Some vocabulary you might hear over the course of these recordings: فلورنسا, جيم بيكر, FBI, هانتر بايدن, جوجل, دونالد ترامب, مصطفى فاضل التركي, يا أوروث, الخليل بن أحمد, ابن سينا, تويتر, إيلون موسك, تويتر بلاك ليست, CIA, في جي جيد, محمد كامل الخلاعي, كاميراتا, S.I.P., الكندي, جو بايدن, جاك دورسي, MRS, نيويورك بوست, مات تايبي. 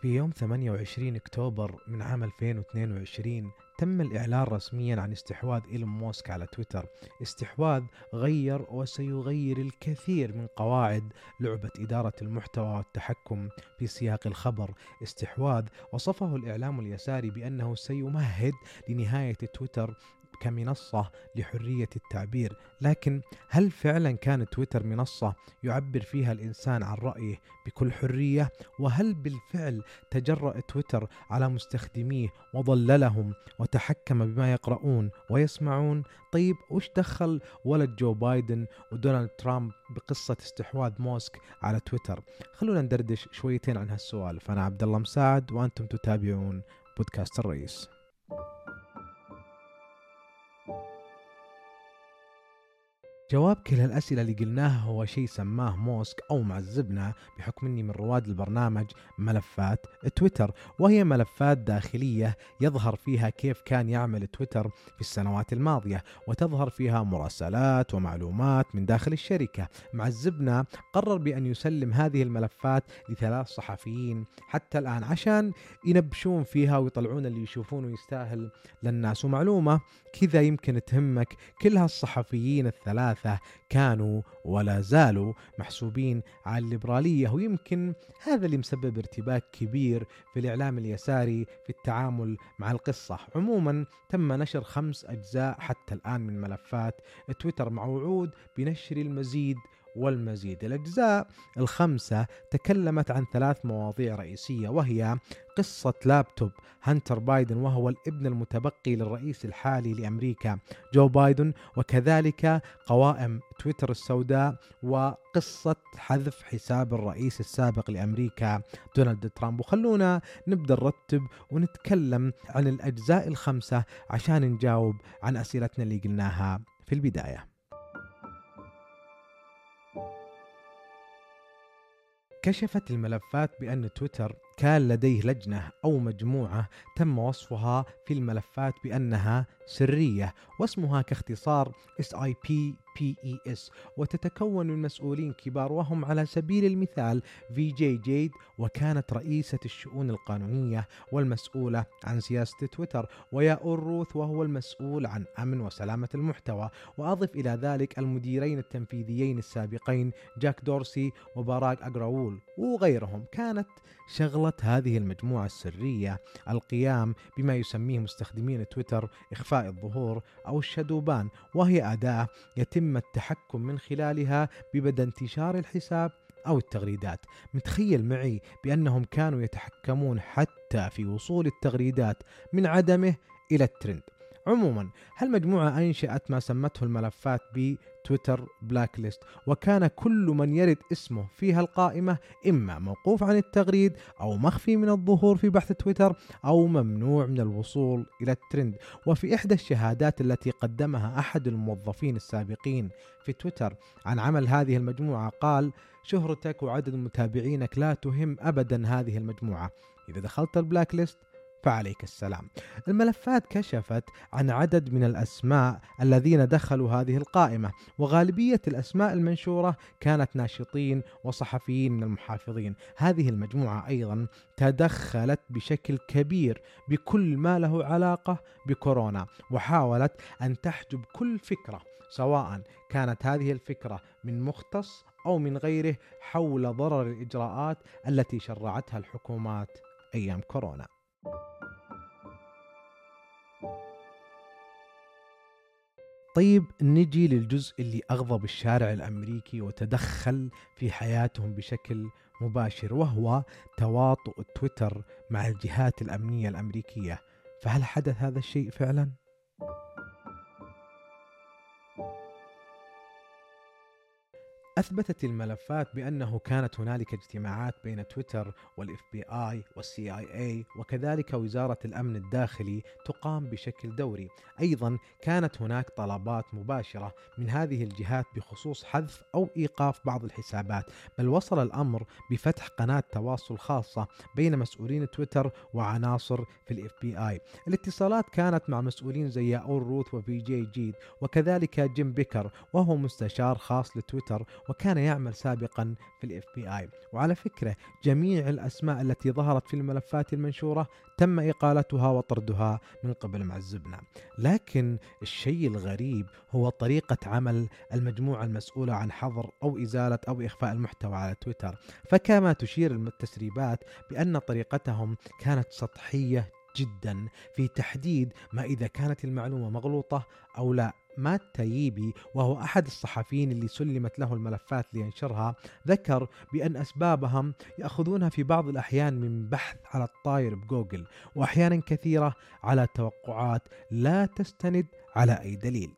في يوم 28 أكتوبر من عام 2022 تم الإعلان رسميا عن استحواذ إيلون موسك على تويتر، استحواذ غير وسيغير الكثير من قواعد لعبة إدارة المحتوى والتحكم في سياق الخبر، استحواذ وصفه الإعلام اليساري بأنه سيمهد لنهاية تويتر كمنصة لحرية التعبير. لكن هل فعلا كانت تويتر منصة يعبر فيها الإنسان عن رأيه بكل حرية؟ وهل بالفعل تجرأ تويتر على مستخدميه وضللهم وتحكم بما يقرؤون ويسمعون؟ طيب وش دخل ولد جو بايدن ودونالد ترامب بقصة استحواذ موسك على تويتر؟ خلونا ندردش شويتين عن هالسؤال. فأنا عبد الله مساعد وأنتم تتابعون بودكاست الرئيس. جواب كل الأسئلة اللي قلناها هو شيء سماه موسك أو معذبنا بحكم أني من رواد البرنامج ملفات تويتر، وهي ملفات داخلية يظهر فيها كيف كان يعمل تويتر في السنوات الماضية، وتظهر فيها مراسلات ومعلومات من داخل الشركة. معذبنا قرر بأن يسلم هذه الملفات لثلاث صحفيين حتى الآن عشان ينبشون فيها ويطلعون اللي يشوفونه يستاهل للناس. ومعلومة كذا يمكن تهمك، كل هالصحفيين الثلاث كانوا ولا زالوا محسوبين على الليبرالية، ويمكن هذا اللي مسبب ارتباك كبير في الإعلام اليساري في التعامل مع القصة. عموما تم نشر 5 أجزاء حتى الآن من ملفات تويتر مع وعود بنشر المزيد والمزيد. الأجزاء 5 تكلمت عن 3 مواضيع رئيسية، وهي قصة لابتوب هانتر بايدن وهو الابن المتبقي للرئيس الحالي لأمريكا جو بايدن، وكذلك قوائم تويتر السوداء، وقصة حذف حساب الرئيس السابق لأمريكا دونالد ترامب. وخلونا نبدأ نرتب ونتكلم عن الأجزاء 5 عشان نجاوب عن أسئلتنا اللي قلناها في البداية. كشفت الملفات بأن تويتر كان لديه لجنة أو مجموعة تم وصفها في الملفات بأنها سرية، واسمها كاختصار S.I.P. وتتكون من مسؤولين كبار، وهم على سبيل المثال في جي جيد، وكانت رئيسة الشؤون القانونية والمسؤولة عن سياسة تويتر، ويا أوروث وهو المسؤول عن أمن وسلامة المحتوى، وأضف إلى ذلك المديرين التنفيذيين السابقين جاك دورسي وباراك أجراول وغيرهم. كانت شغلة هذه المجموعة السرية القيام بما يسميه مستخدمين تويتر إخفاء الظهور أو الشادوبان، وهي أداة يتم التحكم من خلالها بمدى انتشار الحساب أو التغريدات. متخيل معي بأنهم كانوا يتحكمون حتى في وصول التغريدات من عدمه إلى الترند. عموما هالمجموعة أنشأت ما سمته الملفات بتويتر بلاك ليست، وكان كل من يرد اسمه في هالقائمة إما موقوف عن التغريد أو مخفي من الظهور في بحث تويتر أو ممنوع من الوصول إلى الترند. وفي إحدى الشهادات التي قدمها أحد الموظفين السابقين في تويتر عن عمل هذه المجموعة قال: شهرتك وعدد متابعينك لا تهم أبدا هذه المجموعة، إذا دخلت البلاك ليست فعليك السلام. الملفات كشفت عن عدد من الأسماء الذين دخلوا هذه القائمة، وغالبية الأسماء المنشورة كانت ناشطين وصحفيين من المحافظين. هذه المجموعة أيضا تدخلت بشكل كبير بكل ما له علاقة بكورونا، وحاولت أن تحجب كل فكرة سواء كانت هذه الفكرة من مختص أو من غيره حول ضرر الإجراءات التي شرعتها الحكومات أيام كورونا. طيب نجي للجزء اللي أغضب الشارع الأمريكي وتدخل في حياتهم بشكل مباشر، وهو تواطؤ تويتر مع الجهات الأمنية الأمريكية. فهل حدث هذا الشيء فعلا؟ أثبتت الملفات بأنه كانت هنالك اجتماعات بين تويتر وال FBI وال CIA وكذلك وزارة الأمن الداخلي تقام بشكل دوري. أيضا كانت هناك طلبات مباشرة من هذه الجهات بخصوص حذف أو إيقاف بعض الحسابات، بل وصل الأمر بفتح قناة تواصل خاصة بين مسؤولين تويتر وعناصر في ال FBI. الاتصالات كانت مع مسؤولين زي يا أوروث وفي جي جيد، وكذلك جيم بيكر وهو مستشار خاص لتويتر، وكان يعمل سابقا في ال FBI. وعلى فكرة جميع الأسماء التي ظهرت في الملفات المنشورة تم إقالتها وطردها من قبل مع الزبنة. لكن الشيء الغريب هو طريقة عمل المجموعة المسؤولة عن حظر أو إزالة أو إخفاء المحتوى على تويتر، فكما تشير التسريبات بأن طريقتهم كانت سطحية جدا في تحديد ما إذا كانت المعلومة مغلوطة أو لا. مات تايبي وهو أحد الصحفيين اللي سلمت له الملفات لينشرها ذكر بأن أسبابهم يأخذونها في بعض الأحيان من بحث على الطائر بجوجل، وأحيانا كثيرة على توقعات لا تستند على أي دليل.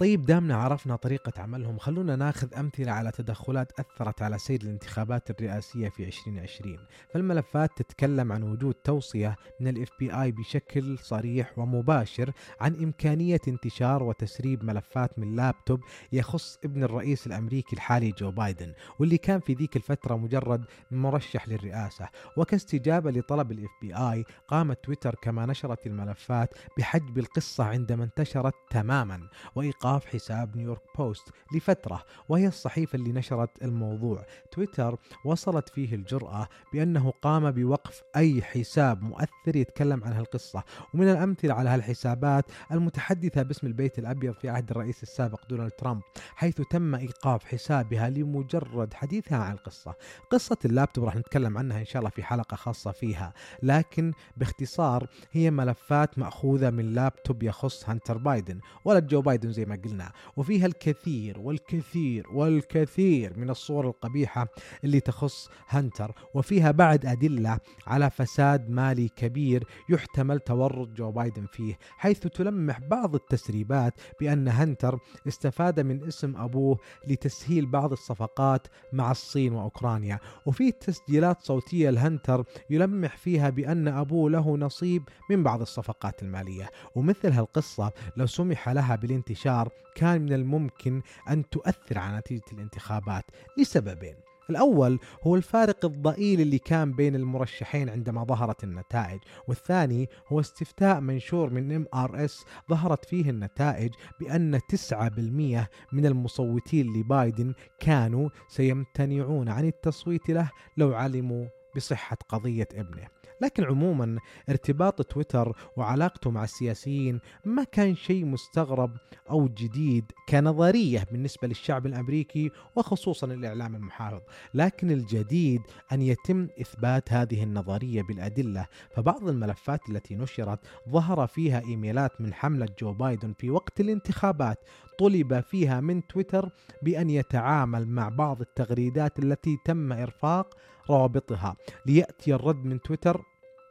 طيب دامنا عرفنا طريقة عملهم، خلونا ناخذ أمثلة على تدخلات أثرت على سير الانتخابات الرئاسية في 2020. فالملفات تتكلم عن وجود توصية من ال FBI بشكل صريح ومباشر عن إمكانية انتشار وتسريب ملفات من لابتوب يخص ابن الرئيس الأمريكي الحالي جو بايدن، واللي كان في ذيك الفترة مجرد مرشح للرئاسة. وكاستجابة لطلب ال FBI قامت تويتر كما نشرت الملفات بحجب القصة عندما انتشرت تماما، وإيقاف حساب نيويورك بوست لفترة، وهي الصحيفة اللي نشرت الموضوع. تويتر وصلت فيه الجرأة بأنه قام بوقف أي حساب مؤثر يتكلم عن هالقصة، ومن الأمثلة على هالحسابات المتحدثة باسم البيت الأبيض في عهد الرئيس السابق دونالد ترامب، حيث تم إيقاف حسابها لمجرد حديثها عن القصة. قصة اللابتوب راح نتكلم عنها إن شاء الله في حلقة خاصة فيها، لكن باختصار هي ملفات مأخوذة من لابتوب يخص هانتر بايدن ولد جو بايدن زي ما قلنا، وفيها الكثير والكثير والكثير من الصور القبيحة اللي تخص هانتر، وفيها بعد أدلة على فساد مالي كبير يحتمل تورط جو بايدن فيه، حيث تلمح بعض التسريبات بأن هانتر استفاد من اسم أبوه لتسهيل بعض الصفقات مع الصين وأوكرانيا. وفي تسجيلات صوتية لهانتر يلمح فيها بأن أبوه له نصيب من بعض الصفقات المالية، ومثل هالقصة لو سمح لها بالانتشار كان من الممكن أن تؤثر على نتيجة الانتخابات لسببين. الأول هو الفارق الضئيل اللي كان بين المرشحين عندما ظهرت النتائج، والثاني هو استفتاء منشور من MRS ظهرت فيه النتائج بأن 9% من المصوتين لبايدن كانوا سيمتنعون عن التصويت له لو علموا بصحة قضية ابنه. لكن عموما ارتباط تويتر وعلاقته مع السياسيين ما كان شيء مستغرب أو جديد كنظرية بالنسبة للشعب الأمريكي وخصوصا الإعلام المحافظ، لكن الجديد أن يتم إثبات هذه النظرية بالأدلة. فبعض الملفات التي نشرت ظهر فيها إيميلات من حملة جو بايدن في وقت الانتخابات طلب فيها من تويتر بأن يتعامل مع بعض التغريدات التي تم إرفاق روابطها ليأتي الرد من تويتر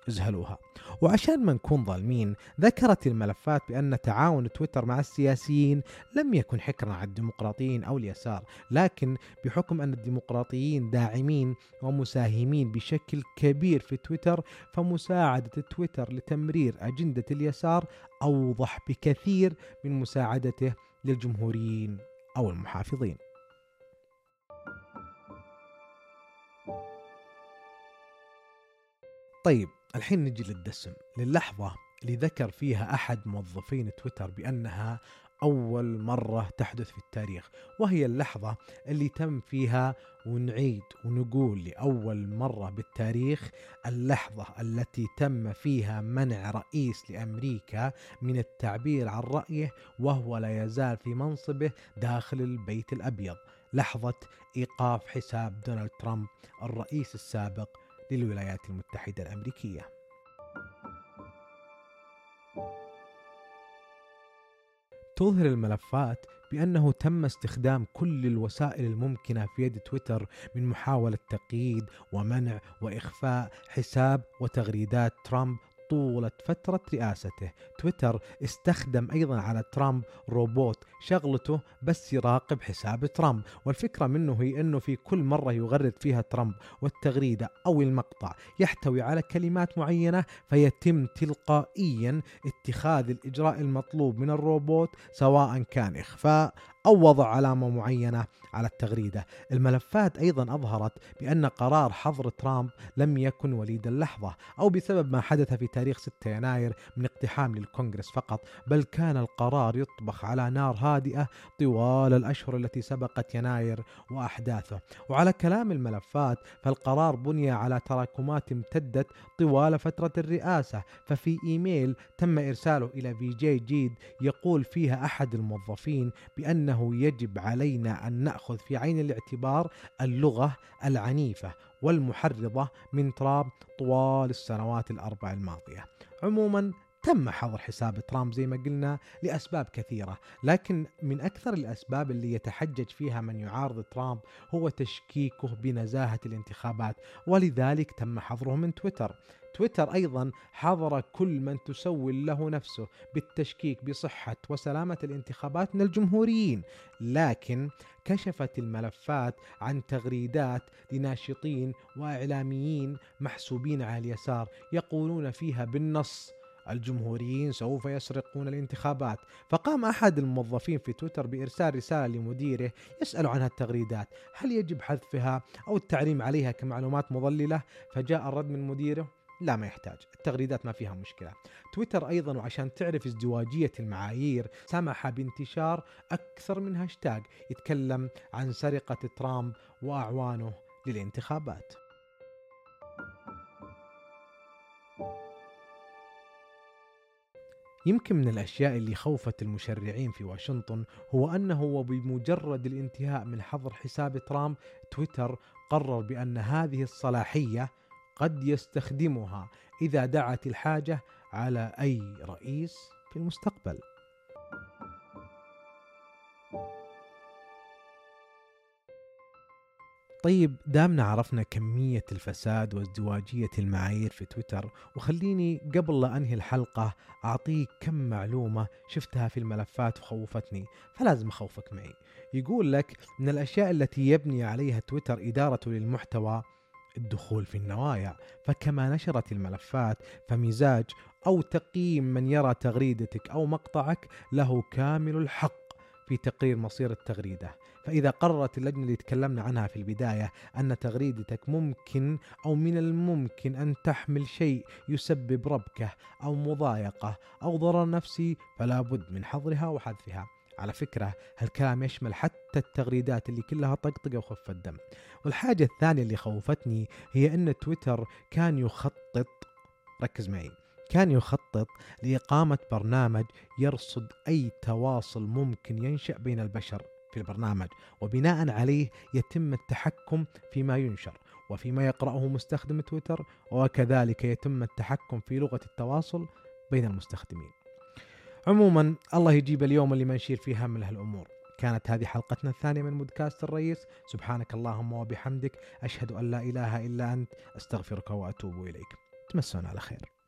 ازهلوها. وعشان ما نكون ظالمين، ذكرت الملفات بأن تعاون تويتر مع السياسيين لم يكن حكرا على الديمقراطيين أو اليسار، لكن بحكم أن الديمقراطيين داعمين ومساهمين بشكل كبير في تويتر، فمساعدة تويتر لتمرير أجندة اليسار أوضح بكثير من مساعدته للجمهوريين أو المحافظين. طيب الحين نجي للدسم، للحظة اللي ذكر فيها أحد موظفين تويتر بأنها أول مرة تحدث في التاريخ، وهي اللحظة اللي تم فيها ونعيد ونقول لأول مرة بالتاريخ اللحظة التي تم فيها منع رئيس لأمريكا من التعبير عن رأيه وهو لا يزال في منصبه داخل البيت الأبيض، لحظة إيقاف حساب دونالد ترامب الرئيس السابق للولايات المتحدة الأمريكية. تظهر الملفات بأنه تم استخدام كل الوسائل الممكنة في يد تويتر من محاولة تقييد ومنع وإخفاء حساب وتغريدات ترامب طولة فترة رئاسته. تويتر استخدم أيضا على ترامب روبوت شغلته بس يراقب حساب ترامب، والفكرة منه هي أنه في كل مرة يغرد فيها ترامب والتغريدة أو المقطع يحتوي على كلمات معينة، فيتم تلقائيا اتخاذ الإجراء المطلوب من الروبوت سواء كان إخفاء أو وضع علامة معينة على التغريدة. الملفات أيضا أظهرت بأن قرار حظر ترامب لم يكن وليد اللحظة أو بسبب ما حدث في تاريخ تاريخ 6 يناير من اقتحام للكونغرس فقط، بل كان القرار يطبخ على نار هادئة طوال الأشهر التي سبقت يناير وأحداثه. وعلى كلام الملفات فالقرار بني على تراكمات امتدت طوال فترة الرئاسة، ففي إيميل تم إرساله إلى في جي جيد يقول فيها أحد الموظفين بأنه يجب علينا أن نأخذ في عين الاعتبار اللغة العنيفة والمحرضة من ترامب طوال السنوات الأربع الماضية. عموما تم حظر حساب ترامب زي ما قلنا لأسباب كثيرة، لكن من أكثر الأسباب اللي يتحجج فيها من يعارض ترامب هو تشكيكه بنزاهة الانتخابات، ولذلك تم حظره من تويتر. تويتر أيضا حظر كل من تسول له نفسه بالتشكيك بصحة وسلامة الانتخابات من الجمهوريين، لكن كشفت الملفات عن تغريدات لناشطين وإعلاميين محسوبين على اليسار يقولون فيها بالنص الجمهوريين سوف يسرقون الانتخابات. فقام أحد الموظفين في تويتر بإرسال رسالة لمديره يسأل عن هالتغريدات، هل يجب حذفها أو التعليم عليها كمعلومات مضللة؟ فجاء الرد من مديره، لا ما يحتاج، التغريدات ما فيها مشكلة. تويتر أيضا وعشان تعرف ازدواجية المعايير سمح بانتشار أكثر من هاشتاج يتكلم عن سرقة ترامب وأعوانه للانتخابات. يمكن من الأشياء اللي خوفت المشرعين في واشنطن هو أنه وبمجرد الانتهاء من حظر حساب ترامب تويتر قرر بأن هذه الصلاحية قد يستخدمها إذا دعت الحاجة على أي رئيس في المستقبل. طيب، دامنا عرفنا كمية الفساد وازدواجية المعايير في تويتر، وخليني قبل لا أنهي الحلقة أعطيك كم معلومة شفتها في الملفات وخوفتني، فلازم أخوفك معي. يقول لك من الأشياء التي يبني عليها تويتر إدارته للمحتوى الدخول في النوايا، فكما نشرت الملفات فمزاج أو تقييم من يرى تغريدتك أو مقطعك له كامل الحق في تقرير مصير التغريدة. فإذا قررت اللجنة اللي تكلمنا عنها في البداية أن تغريدتك ممكن أو من الممكن أن تحمل شيء يسبب ربكة أو مضايقة أو ضرر نفسي، فلا بد من حظرها وحذفها. على فكرة هالكلام يشمل حتى التغريدات اللي كلها طقطقة وخفة دم. والحاجة الثانية اللي خوفتني هي أن تويتر كان يخطط، ركز معي، كان يخطط لإقامة برنامج يرصد أي تواصل ممكن ينشأ بين البشر في البرنامج، وبناء عليه يتم التحكم فيما ينشر وفيما يقرأه مستخدم تويتر، وكذلك يتم التحكم في لغة التواصل بين المستخدمين. عموما الله يجيب اليوم اللي ما نشيل فيه هم لهالأمور. كانت هذه حلقتنا الثانية من بودكاست الرئيس. سبحانك اللهم وبحمدك، أشهد أن لا إله إلا أنت، أستغفرك وأتوب إليك. تمسونا على خير.